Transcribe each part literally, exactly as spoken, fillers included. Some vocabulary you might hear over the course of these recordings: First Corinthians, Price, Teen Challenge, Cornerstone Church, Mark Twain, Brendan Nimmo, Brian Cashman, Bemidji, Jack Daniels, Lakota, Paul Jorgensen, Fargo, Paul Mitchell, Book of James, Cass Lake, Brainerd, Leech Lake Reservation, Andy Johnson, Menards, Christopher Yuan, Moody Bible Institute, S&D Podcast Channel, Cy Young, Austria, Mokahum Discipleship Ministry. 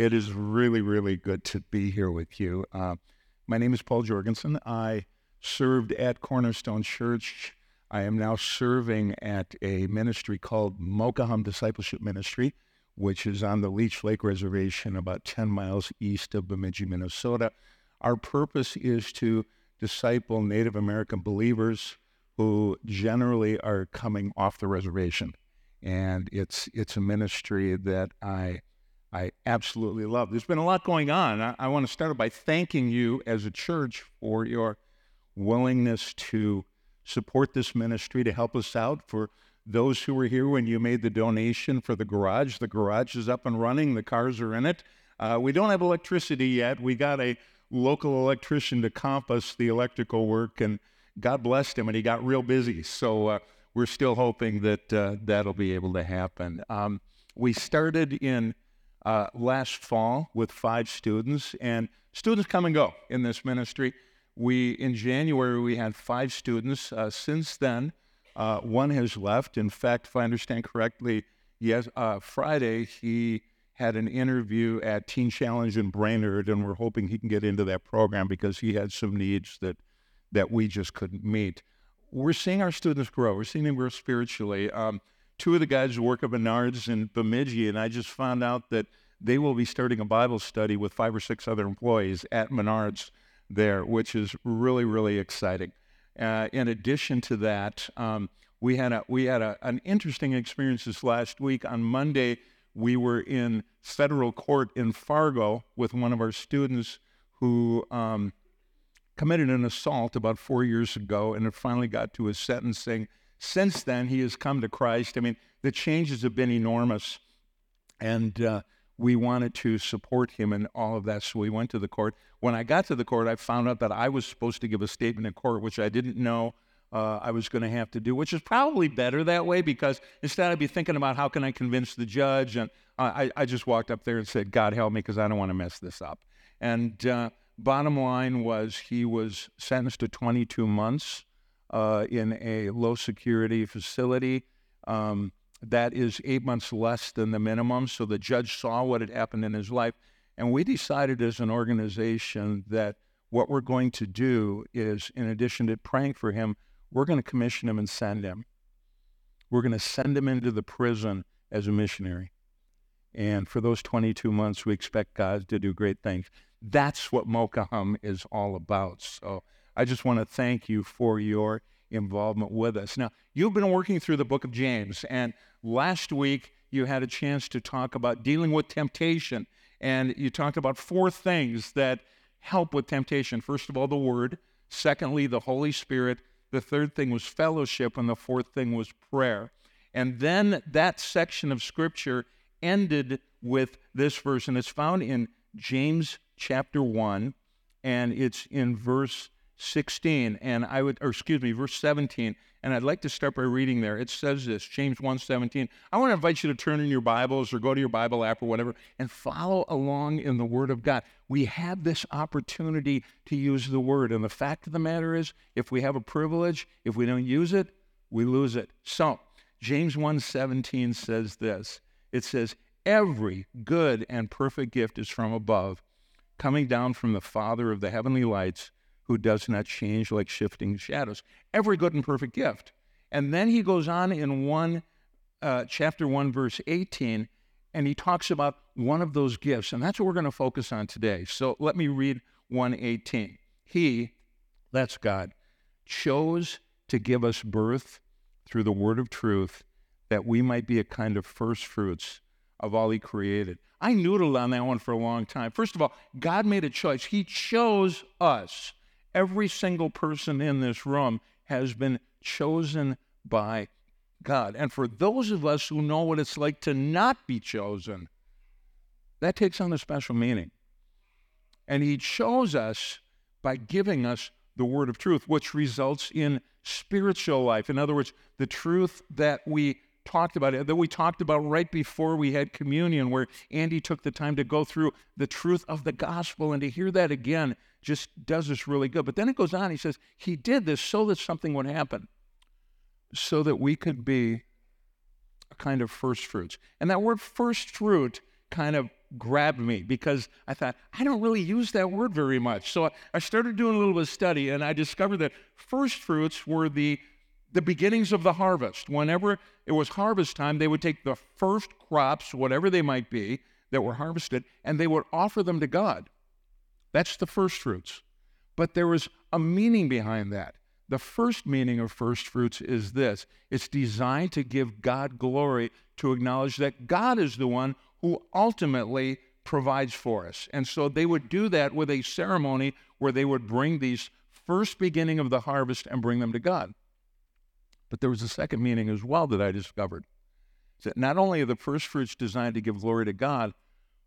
It is really, really good to be here with you. Uh, my name is Paul Jorgensen. I served at Cornerstone Church. I am now serving at a ministry called Mokahum Discipleship Ministry, which is on the Leech Lake Reservation, about ten miles east of Bemidji, Minnesota. Our purpose is to disciple Native American believers who generally are coming off the reservation. And it's it's a ministry that I I absolutely love. There's been a lot going on. I, I want to start by thanking you as a church for your willingness to support this ministry, to help us out. For those who were here when you made the donation for the garage, the garage is up and running. The cars are in it. Uh, we don't have electricity yet. We got a local electrician to comp us the electrical work, and God blessed him, and he got real busy. So uh, we're still hoping that uh, that'll be able to happen. Um, we started in uh, last fall with five students, and students come and go in this ministry. We in January, we had five students. Uh, since then, uh, one has left. In fact, if I understand correctly, yes, uh, Friday he had an interview at Teen Challenge in Brainerd, and we're hoping he can get into that program because he had some needs that that we just couldn't meet. We're seeing our students grow. We're seeing them grow spiritually. Um, two of the guys work at Menards in Bemidji, and I just found out that they will be starting a Bible study with five or six other employees at Menards there, which is really, really exciting. Uh, in addition to that, um, we had a we had a, an interesting experience this last week. On Monday, we were in federal court in Fargo with one of our students who um, committed an assault about four years ago, and it finally got to his sentencing. Since then, he has come to Christ. I mean, the changes have been enormous, and uh, we wanted to support him in all of that, so we went to the court. When I got to the court, I found out that I was supposed to give a statement in court, which I didn't know uh, I was going to have to do, which is probably better that way, because instead I'd be thinking about how can I convince the judge, and I, I just walked up there and said, God help me, because I don't want to mess this up. And uh, bottom line was he was sentenced to twenty-two months uh, in a low-security facility. Um, that is eight months less than the minimum, so the judge saw what had happened in his life. And we decided as an organization that what we're going to do is, in addition to praying for him, we're going to commission him and send him. We're going to send him into the prison as a missionary. And for those twenty-two months, we expect God to do great things. That's what Mokahum is all about. So I just want to thank you for your involvement with us. Now, you've been working through the Book of James, and last week you had a chance to talk about dealing with temptation, and you talked about four things that help with temptation. First of all, the Word. Secondly, the Holy Spirit. The third thing was fellowship, and the fourth thing was prayer. And then that section of Scripture ended with this verse, and it's found in James chapter one, and it's in verse sixteen, and I would, or excuse me, verse seventeen, and I'd like to start by reading there. It says this, James one seventeen. I want to invite you to turn in your Bibles or go to your Bible app or whatever and follow along in the Word of God. We have this opportunity to use the Word, and the fact of the matter is, if we have a privilege, if we don't use it, we lose it. So, James one seventeen says this. It says, every good and perfect gift is from above, coming down from the Father of the heavenly lights, who does not change like shifting shadows. Every good and perfect gift. And then he goes on in one uh, chapter one, verse eighteen, and he talks about one of those gifts, and that's what we're going to focus on today. So let me read one eighteen. He, that's God, chose to give us birth through the word of truth, that we might be a kind of first fruits of all he created. I noodled on that one for a long time. First of all, God made a choice. He chose us. Every single person in this room has been chosen by God. And for those of us who know what it's like to not be chosen, that takes on a special meaning. And he chose us by giving us the word of truth, which results in spiritual life. In other words, the truth that we talked about, that we talked about right before we had communion, where Andy took the time to go through the truth of the gospel, and to hear that again just does us really good. But then it goes on, he says, he did this so that something would happen, so that we could be a kind of first fruits. And that word first fruit kind of grabbed me, because I thought, I don't really use that word very much. So I, I started doing a little bit of study, and I discovered that first fruits were the the beginnings of the harvest. Whenever it was harvest time, they would take the first crops, whatever they might be, that were harvested, and they would offer them to God. That's the first fruits. But there was a meaning behind that. The first meaning of first fruits is this: it's designed to give God glory, to acknowledge that God is the one who ultimately provides for us. And so they would do that with a ceremony where they would bring these first beginning of the harvest and bring them to God. But there was a second meaning as well that I discovered. That not only are the first fruits designed to give glory to God,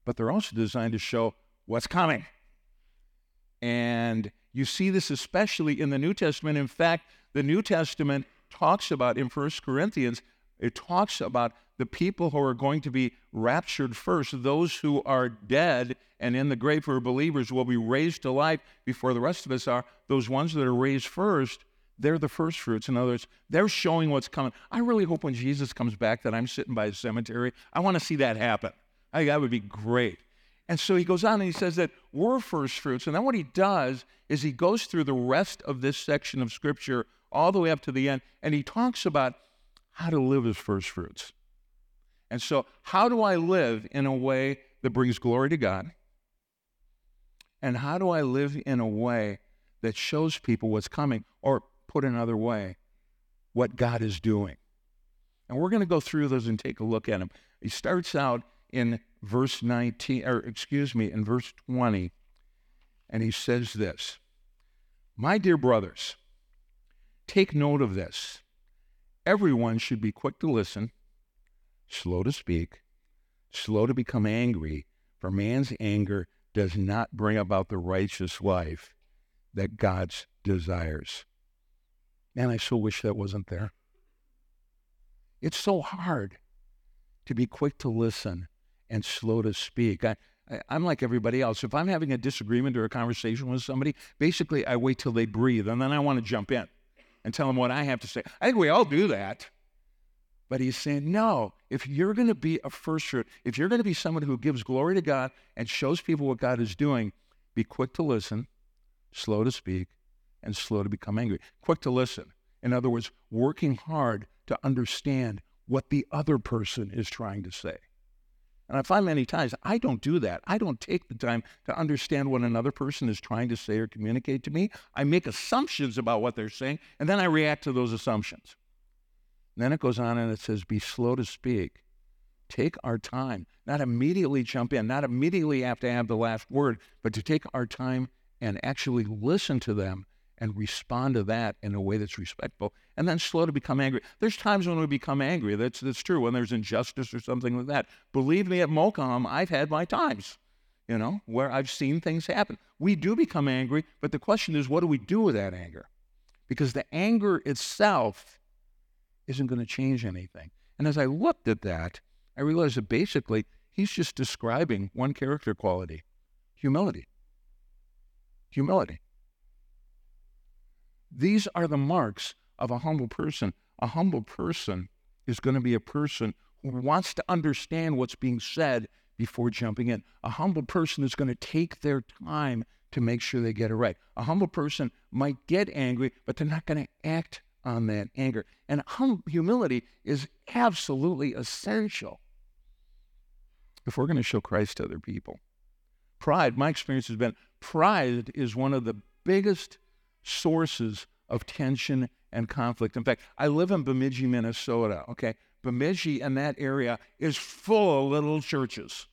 but they're also designed to show what's coming. And you see this especially in the New Testament. In fact, the New Testament talks about, in First Corinthians, it talks about the people who are going to be raptured first. Those who are dead and in the grave who are believers will be raised to life before the rest of us are. Those ones that are raised first, they're the first fruits. In other words, they're showing what's coming. I really hope when Jesus comes back that I'm sitting by a cemetery. I want to see that happen. I think that would be great. And so he goes on and he says that we're first fruits. And then what he does is he goes through the rest of this section of Scripture all the way up to the end, and he talks about how to live as first fruits. And so how do I live in a way that brings glory to God? And how do I live in a way that shows people what's coming, or put another way, what God is doing? And we're going to go through those and take a look at them. He starts out in verse nineteen, or excuse me, in verse twenty, and he says this: "My dear brothers, take note of this. Everyone should be quick to listen, slow to speak, slow to become angry, for man's anger does not bring about the righteous life that God desires." Man, I so wish that wasn't there. It's so hard to be quick to listen and slow to speak. I, I, I'm like everybody else. If I'm having a disagreement or a conversation with somebody, basically I wait till they breathe, and then I want to jump in and tell them what I have to say. I think we all do that. But he's saying, no, if you're going to be a first fruit, if you're going to be someone who gives glory to God and shows people what God is doing, be quick to listen, slow to speak, and slow to become angry. Quick to listen. In other words, working hard to understand what the other person is trying to say. And I find many times I don't do that. I don't take the time to understand what another person is trying to say or communicate to me. I make assumptions about what they're saying, and then I react to those assumptions. And then it goes on and it says, be slow to speak. Take our time. Not immediately jump in, not immediately have to have the last word, but to take our time and actually listen to them and respond to that in a way that's respectful, and then slow to become angry. There's times when we become angry. That's that's true, when there's injustice or something like that. Believe me, at Mokahum, I've had my times, you know, where I've seen things happen. We do become angry, but the question is, what do we do with that anger? Because the anger itself isn't going to change anything. And as I looked at that, I realized that basically he's just describing one character quality: humility. Humility. These are the marks of a humble person. A humble person is going to be a person who wants to understand what's being said before jumping in. A humble person is going to take their time to make sure they get it right. A humble person might get angry, but they're not going to act on that anger. And hum- humility is absolutely essential if we're going to show Christ to other people. Pride, my experience has been, pride is one of the biggest sources of tension and conflict. In fact, I live in Bemidji, Minnesota, okay? Bemidji and that area is full of little churches,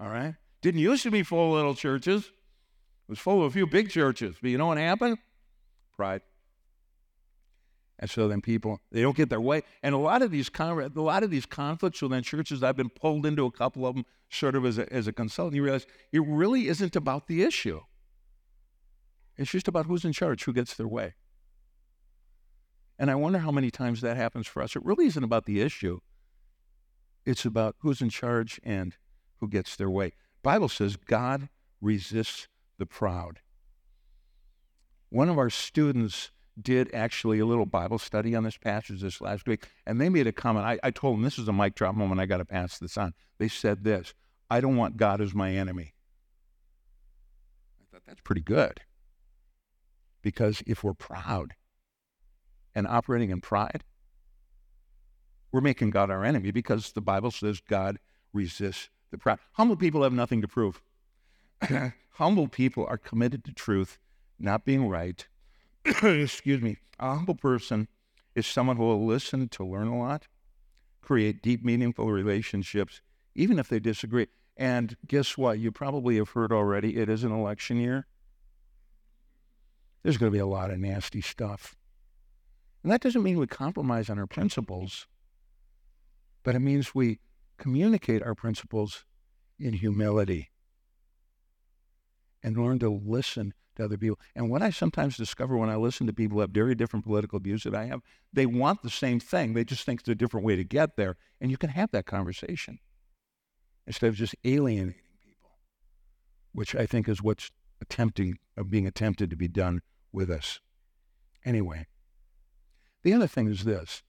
all right? Didn't used to be full of little churches. It was full of a few big churches, but you know what happened? Pride. And so then people, they don't get their way. And a lot of these con- a lot of these conflicts within churches, I've been pulled into a couple of them sort of as a, as a consultant. You realize it really isn't about the issue. It's just about who's in charge, who gets their way. And I wonder how many times that happens for us. It really isn't about the issue. It's about who's in charge and who gets their way. The Bible says God resists the proud. One of our students did actually a little Bible study on this passage this last week, and they made a comment. I, I told them, this is a mic drop moment, I got to pass this on. They said this: I don't want God as my enemy. I thought that's pretty good. Because if we're proud and operating in pride, we're making God our enemy, because the Bible says God resists the proud. Humble people have nothing to prove. Humble people are committed to truth, not being right. Excuse me. A humble person is someone who will listen to learn a lot, create deep, meaningful relationships, even if they disagree. And guess what? You probably have heard already, it is an election year. There's going to be a lot of nasty stuff. And that doesn't mean we compromise on our principles, but it means we communicate our principles in humility and learn to listen to other people. And what I sometimes discover when I listen to people who have very different political views that I have, they want the same thing. They just think it's a different way to get there. And you can have that conversation instead of just alienating people, which I think is what's attempting, uh, being attempted to be done with us. Anyway, the other thing is this.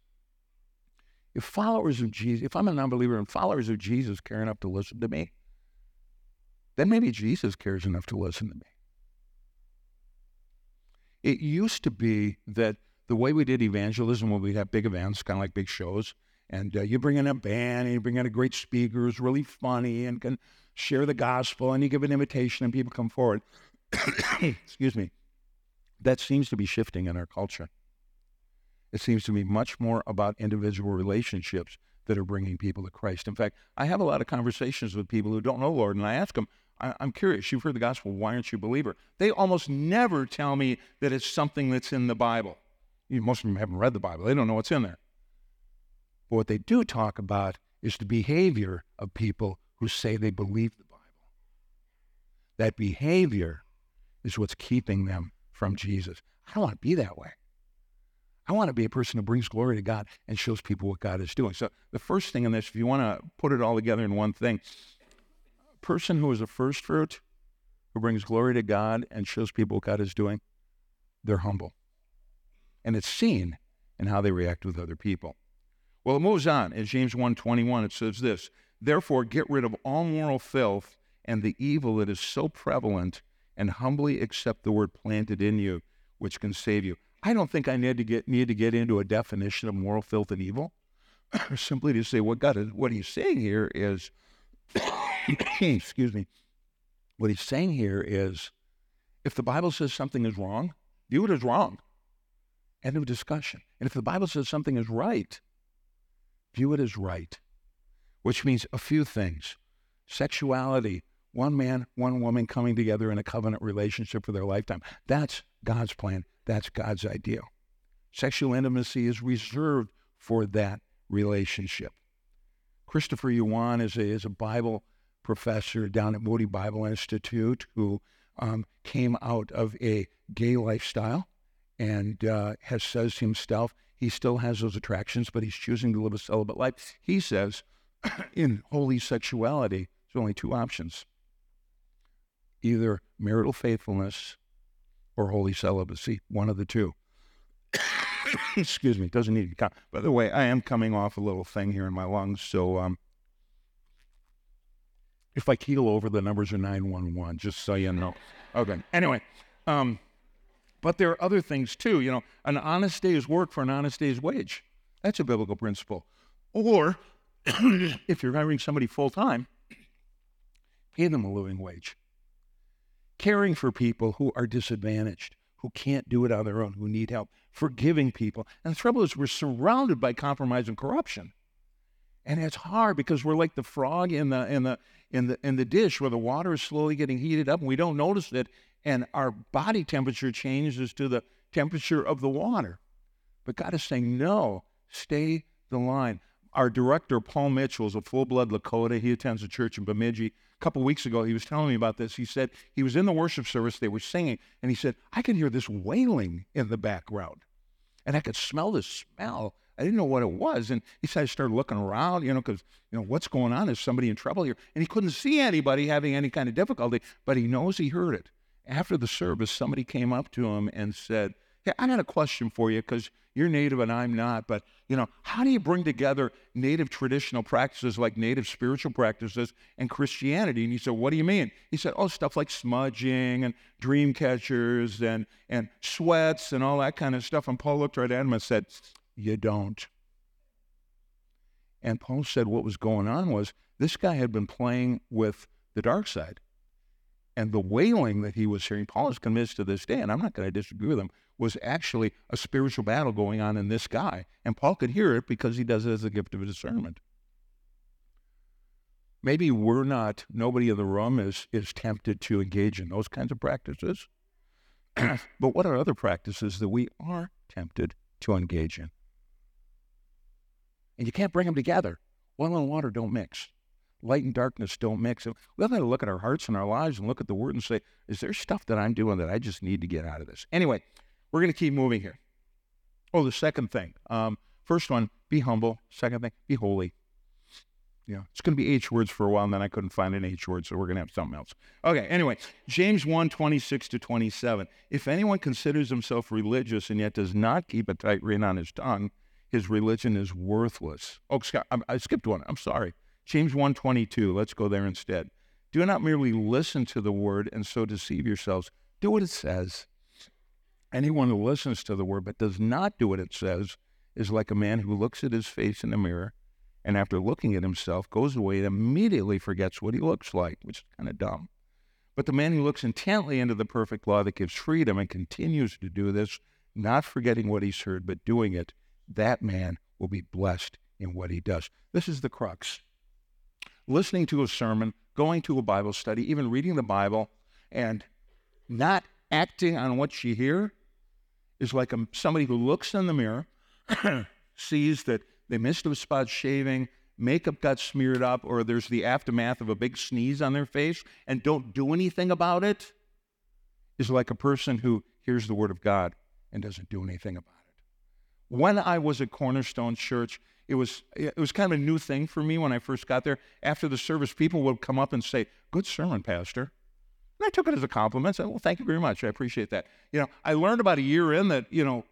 If followers of Jesus, if I'm a non-believer and followers of Jesus care enough to listen to me, then maybe Jesus cares enough to listen to me. It used to be that the way we did evangelism, when we'd have big events, kind of like big shows, and uh, you bring in a band, and you bring in a great speaker who's really funny and can share the gospel, and you give an invitation, and people come forward. Excuse me. That seems to be shifting in our culture. It seems to be much more about individual relationships that are bringing people to Christ. In fact, I have a lot of conversations with people who don't know the Lord, and I ask them, I- I'm curious, you've heard the gospel, why aren't you a believer? They almost never tell me that it's something that's in the Bible. You, most of them haven't read the Bible. They don't know what's in there. But what they do talk about is the behavior of people who say they believe the Bible. That behavior is what's keeping them from Jesus. I don't want to be that way. I want to be a person who brings glory to God and shows people what God is doing. So the first thing in this, if you want to put it all together in one thing, a person who is a first fruit, who brings glory to God and shows people what God is doing, they're humble. And it's seen in how they react with other people. Well, it moves on. In James one twenty-one, it says this, therefore get rid of all moral filth and the evil that is so prevalent, and humbly accept the word planted in you, which can save you. I don't think I need to get need to get into a definition of moral filth and evil, simply to say what God is, what he's saying here is, excuse me, what he's saying here is, if the Bible says something is wrong, view it as wrong. End of discussion. And if the Bible says something is right, view it as right, which means a few things. Sexuality, one man, one woman coming together in a covenant relationship for their lifetime. That's God's plan. That's God's ideal. Sexual intimacy is reserved for that relationship. Christopher Yuan is a, is a Bible professor down at Moody Bible Institute who um, came out of a gay lifestyle and uh, has says himself, he still has those attractions, but he's choosing to live a celibate life. He says, in holy sexuality, there's only two options, either marital faithfulness or holy celibacy, one of the two. Excuse me, doesn't need to come. By the way, I am coming off a little thing here in my lungs, so um, if I keel over, the numbers are nine one one, just so you know. Okay, anyway, um, but there are other things too. You know, an honest day's work for an honest day's wage. That's a biblical principle. Or if you're hiring somebody full-time, pay them a living wage. Caring for people who are disadvantaged, who can't do it on their own, who need help. Forgiving people. And the trouble is we're surrounded by compromise and corruption. And it's hard because we're like the frog in the in the in the in the dish where the water is slowly getting heated up and we don't notice it, and our body temperature changes to the temperature of the water. But God is saying, no, stay the line. Our director, Paul Mitchell, is a full-blood Lakota. He attends a church in Bemidji. A couple weeks ago, he was telling me about this. He said he was in the worship service. They were singing, and he said, I could hear this wailing in the background, and I could smell this smell. I didn't know what it was, and he said I started looking around, you know, because, you know, what's going on? Is somebody in trouble here? And he couldn't see anybody having any kind of difficulty, but he knows he heard it. After the service, somebody came up to him and said, hey, I got a question for you because you're Native and I'm not, but, you know, how do you bring together Native traditional practices like Native spiritual practices and Christianity? And he said, what do you mean? He said, oh, stuff like smudging and dream catchers and, and sweats and all that kind of stuff. And Paul looked right at him and said, you don't. And Paul said what was going on was this guy had been playing with the dark side. And the wailing that he was hearing, Paul is convinced to this day, and I'm not going to disagree with him, was actually a spiritual battle going on in this guy. And Paul could hear it because he does it as a gift of discernment. Maybe we're not, nobody in the room is, is tempted to engage in those kinds of practices. But what are other practices that we are tempted to engage in? And you can't bring them together. Oil and water don't mix. Light and darkness don't mix. We've got to look at our hearts and our lives and look at the Word and say, is there stuff that I'm doing that I just need to get out of this? Anyway, we're going to keep moving here. Oh, the second thing. Um, first one, be humble. Second thing, be holy. Yeah, it's going to be H words for a while, and then I couldn't find an H word, so we're going to have something else. Okay, anyway, James one, twenty-six to twenty-seven. If anyone considers himself religious and yet does not keep a tight rein on his tongue, his religion is worthless. Oh, Scott, I, I skipped one. I'm sorry. James one twenty-two, let's go there instead. Do not merely listen to the word and so deceive yourselves. Do what it says. Anyone who listens to the word but does not do what it says is like a man who looks at his face in the mirror and after looking at himself goes away and immediately forgets what he looks like, which is kind of dumb. But the man who looks intently into the perfect law that gives freedom and continues to do this, not forgetting what he's heard but doing it, that man will be blessed in what he does. This is the crux. Listening to a sermon, going to a Bible study, even reading the Bible, and not acting on what you hear is like a, somebody who looks in the mirror, sees that they missed a spot shaving, makeup got smeared up, or there's the aftermath of a big sneeze on their face, and don't do anything about it, is like a person who hears the Word of God and doesn't do anything about it. When I was at Cornerstone Church, It was it was kind of a new thing for me when I first got there. After the service, people would come up and say, good sermon, Pastor. And I took it as a compliment. I said, well, thank you very much. I appreciate that. You know, I learned about a year in that, you know,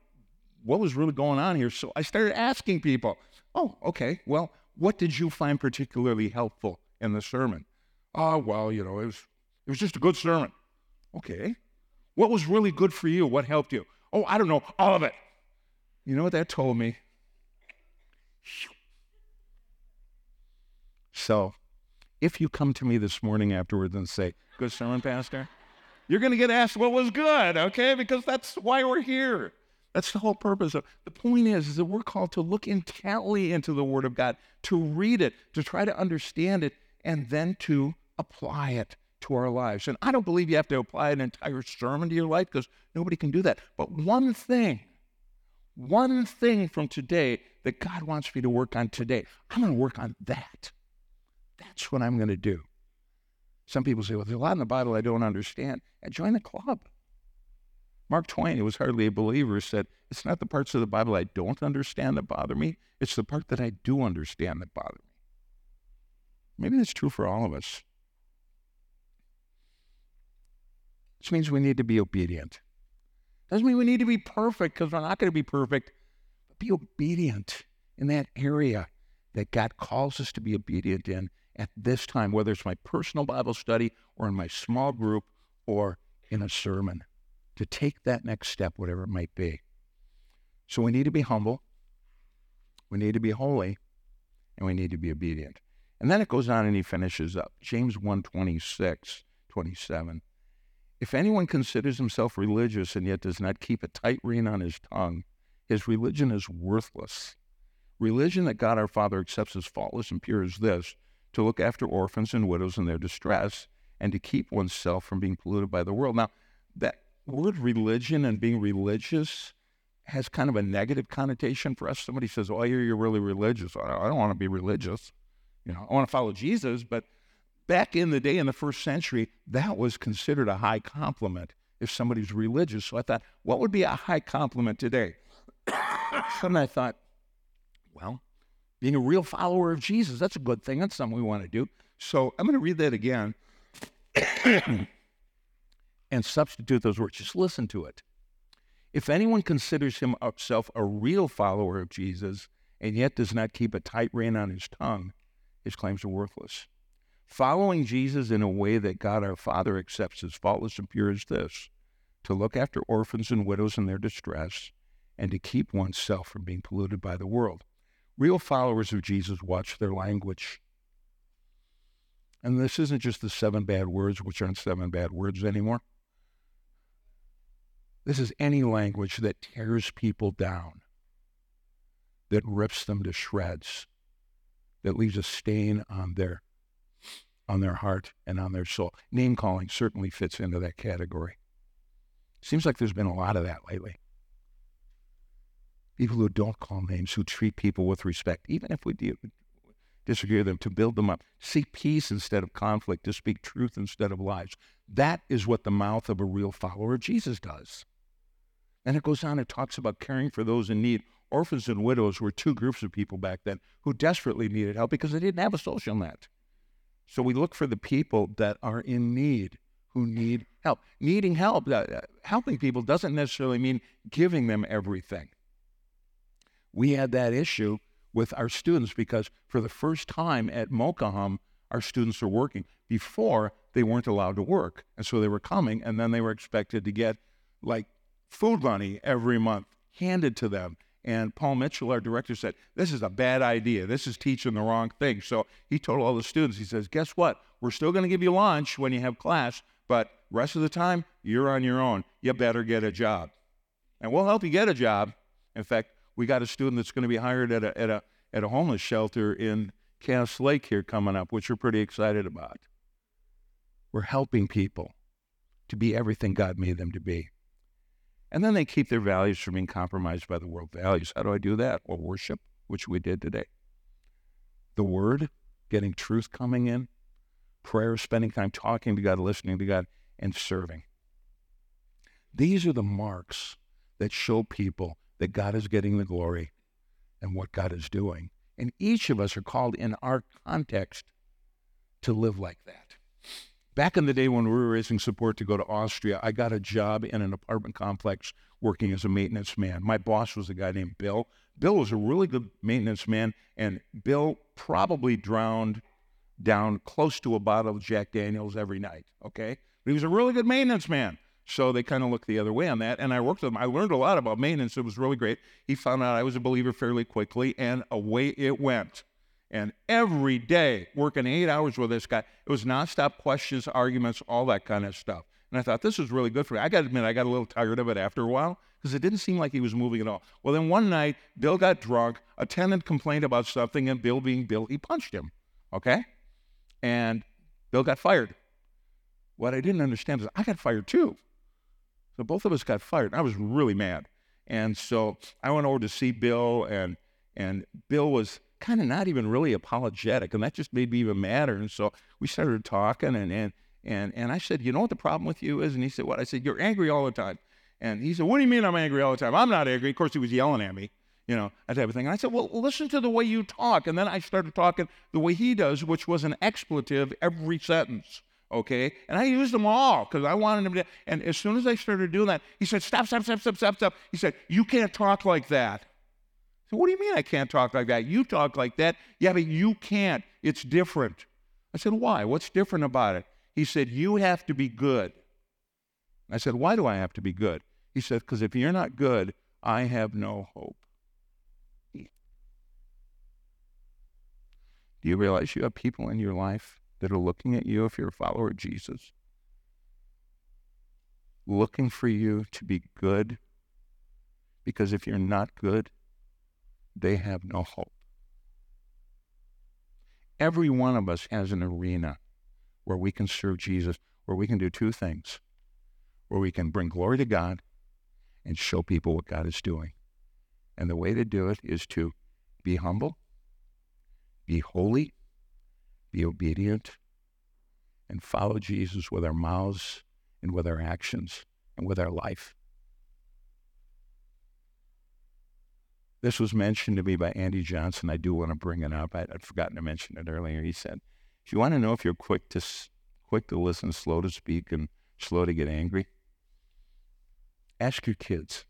what was really going on here. So I started asking people, oh, okay, well, what did you find particularly helpful in the sermon? Oh, well, you know, it was it was just a good sermon. Okay. What was really good for you? What helped you? Oh, I don't know, all of it. You know what that told me? So, if you come to me this morning afterwards and say, good sermon, Pastor, you're going to get asked what was good, okay? Because that's why we're here. That's the whole purpose of it. The point is, is that we're called to look intently into the Word of God, to read it, to try to understand it, and then to apply it to our lives. And I don't believe you have to apply an entire sermon to your life because nobody can do that. But one thing, one thing from today that God wants me to work on today, I'm going to work on that. That's what I'm going to do. Some people say, well, there's a lot in the Bible I don't understand. And join the club. Mark Twain, who was hardly a believer, said, it's not the parts of the Bible I don't understand that bother me. It's the part that I do understand that bother me. Maybe that's true for all of us. This means we need to be obedient. Doesn't mean we need to be perfect, because we're not going to be perfect, but be obedient in that area that God calls us to be obedient in at this time, whether it's my personal Bible study or in my small group or in a sermon, to take that next step, whatever it might be. So we need to be humble, we need to be holy, and we need to be obedient. And then it goes on and he finishes up. James one, twenty-six, twenty-seven. If anyone considers himself religious and yet does not keep a tight rein on his tongue, his religion is worthless. Religion that God our Father accepts as faultless and pure is this, to look after orphans and widows in their distress and to keep oneself from being polluted by the world. Now, that word religion and being religious has kind of a negative connotation for us. Somebody says, oh, you're really religious. I don't want to be religious. You know, I want to follow Jesus, but back in the day, in the first century, that was considered a high compliment if somebody's religious. So I thought, what would be a high compliment today? And I thought, well, being a real follower of Jesus, that's a good thing. That's something we want to do. So I'm going to read that again and substitute those words. Just listen to it. If anyone considers himself a real follower of Jesus and yet does not keep a tight rein on his tongue, his claims are worthless. Following Jesus in a way that God our Father accepts as faultless and pure is this: to look after orphans and widows in their distress, and to keep oneself from being polluted by the world. Real followers of Jesus watch their language. And this isn't just the seven bad words, which aren't seven bad words anymore. This is any language that tears people down, that rips them to shreds, that leaves a stain on their on their heart and on their soul. Name-calling certainly fits into that category. Seems like there's been a lot of that lately. People who don't call names, who treat people with respect, even if we do disagree with them, to build them up, seek peace instead of conflict, to speak truth instead of lies. That is what the mouth of a real follower of Jesus does. And it goes on and talks about caring for those in need. Orphans and widows were two groups of people back then who desperately needed help because they didn't have a social net. So we look for the people that are in need, who need help. Needing help, uh, helping people doesn't necessarily mean giving them everything. We had that issue with our students because for the first time at Mokahum, our students were working. Before, they weren't allowed to work. And so they were coming, and then they were expected to get, like, food money every month handed to them. And Paul Mitchell, our director, said, this is a bad idea. This is teaching the wrong thing. So he told all the students, he says, guess what? We're still going to give you lunch when you have class, but rest of the time, you're on your own. You better get a job. And we'll help you get a job. In fact, we got a student that's going to be hired at a, at a, at a homeless shelter in Cass Lake here coming up, which we're pretty excited about. We're helping people to be everything God made them to be. And then they keep their values from being compromised by the world values. How do I do that? Well, worship, which we did today. The Word, getting truth coming in. Prayer, spending time talking to God, listening to God, and serving. These are the marks that show people that God is getting the glory and what God is doing. And each of us are called in our context to live like that. Back in the day when we were raising support to go to Austria, I got a job in an apartment complex working as a maintenance man. My boss was a guy named Bill. Bill was a really good maintenance man, and Bill probably drowned down close to a bottle of Jack Daniels every night, okay? But he was a really good maintenance man, so they kind of looked the other way on that, and I worked with him. I learned a lot about maintenance. It was really great. He found out I was a believer fairly quickly, and away it went. And every day, working eight hours with this guy, it was nonstop questions, arguments, all that kind of stuff. And I thought, this is really good for me. I got to admit, I got a little tired of it after a while because it didn't seem like he was moving at all. Well, then one night, Bill got drunk. A tenant complained about something, and Bill being Bill, he punched him, okay? And Bill got fired. What I didn't understand is I got fired too. So both of us got fired, and I was really mad. And so I went over to see Bill, and and Bill was kind of not even really apologetic, and that just made me even madder. And so we started talking, and and and and I said, you know what the problem with you is? And he said, what? I said, you're angry all the time. And he said, what do you mean I'm angry all the time? I'm not angry. Of course, he was yelling at me, you know, that type of thing. And I said, well, listen to the way you talk. And then I started talking the way he does, which was an expletive every sentence, okay? And I used them all because I wanted him to. And as soon as I started doing that, he said, stop, stop, stop, stop, stop, stop. He said, you can't talk like that. So what do you mean I can't talk like that? You talk like that. Yeah, but you can't. It's different. I said, why? What's different about it? He said, you have to be good. I said, why do I have to be good? He said, because if you're not good, I have no hope. Do you realize you have people in your life that are looking at you if you're a follower of Jesus? Looking for you to be good, because if you're not good, they have no hope. Every one of us has an arena where we can serve Jesus, where we can do two things, where we can bring glory to God and show people what God is doing. And the way to do it is to be humble, be holy, be obedient, and follow Jesus with our mouths and with our actions and with our life. This was mentioned to me by Andy Johnson. I do want to bring it up. I'd, I'd forgotten to mention it earlier. He said, if you want to know if you're quick to quick to listen, slow to speak, and slow to get angry, ask your kids.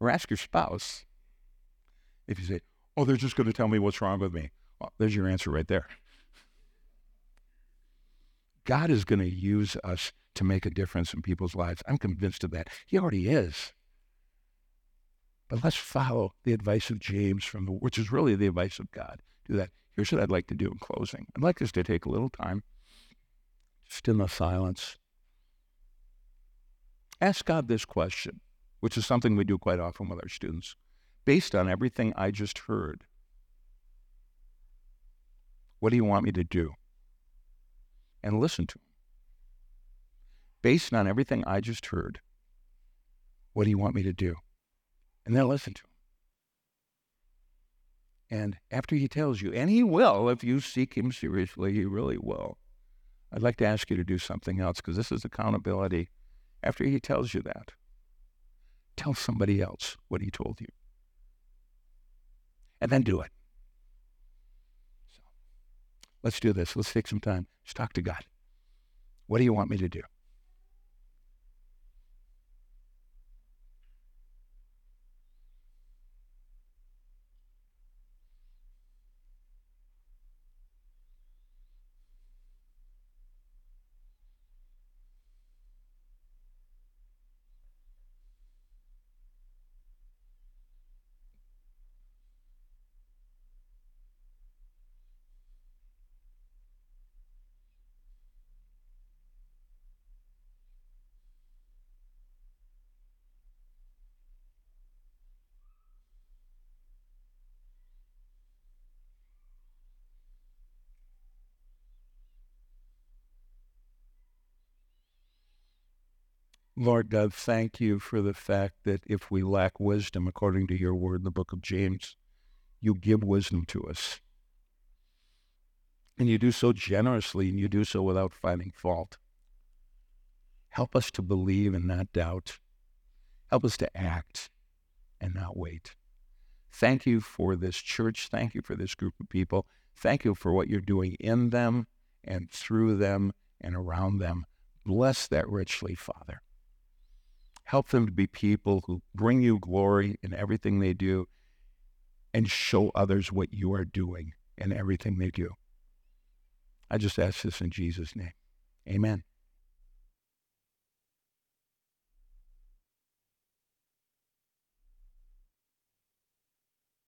Or ask your spouse. If you say, oh, they're just going to tell me what's wrong with me. Well, there's your answer right there. God is going to use us to make a difference in people's lives. I'm convinced of that. He already is. But let's follow the advice of James, from the, which is really the advice of God. Do that. Here's what I'd like to do in closing. I'd like us to take a little time, just in the silence. Ask God this question, which is something we do quite often with our students. Based on everything I just heard, what do you want me to do? And listen to him. Based on everything I just heard, what do you want me to do? And then listen to him. And after he tells you, and he will, if you seek him seriously, he really will. I'd like to ask you to do something else, because this is accountability. After he tells you that, tell somebody else what he told you. And then do it. So, let's do this. Let's take some time. Just talk to God. What do you want me to do? Lord God, thank you for the fact that if we lack wisdom, according to your word in the book of James, you give wisdom to us. And you do so generously, and you do so without finding fault. Help us to believe and not doubt. Help us to act and not wait. Thank you for this church. Thank you for this group of people. Thank you for what you're doing in them and through them and around them. Bless that richly, Father. Help them to be people who bring you glory in everything they do and show others what you are doing in everything they do. I just ask this in Jesus' name. Amen.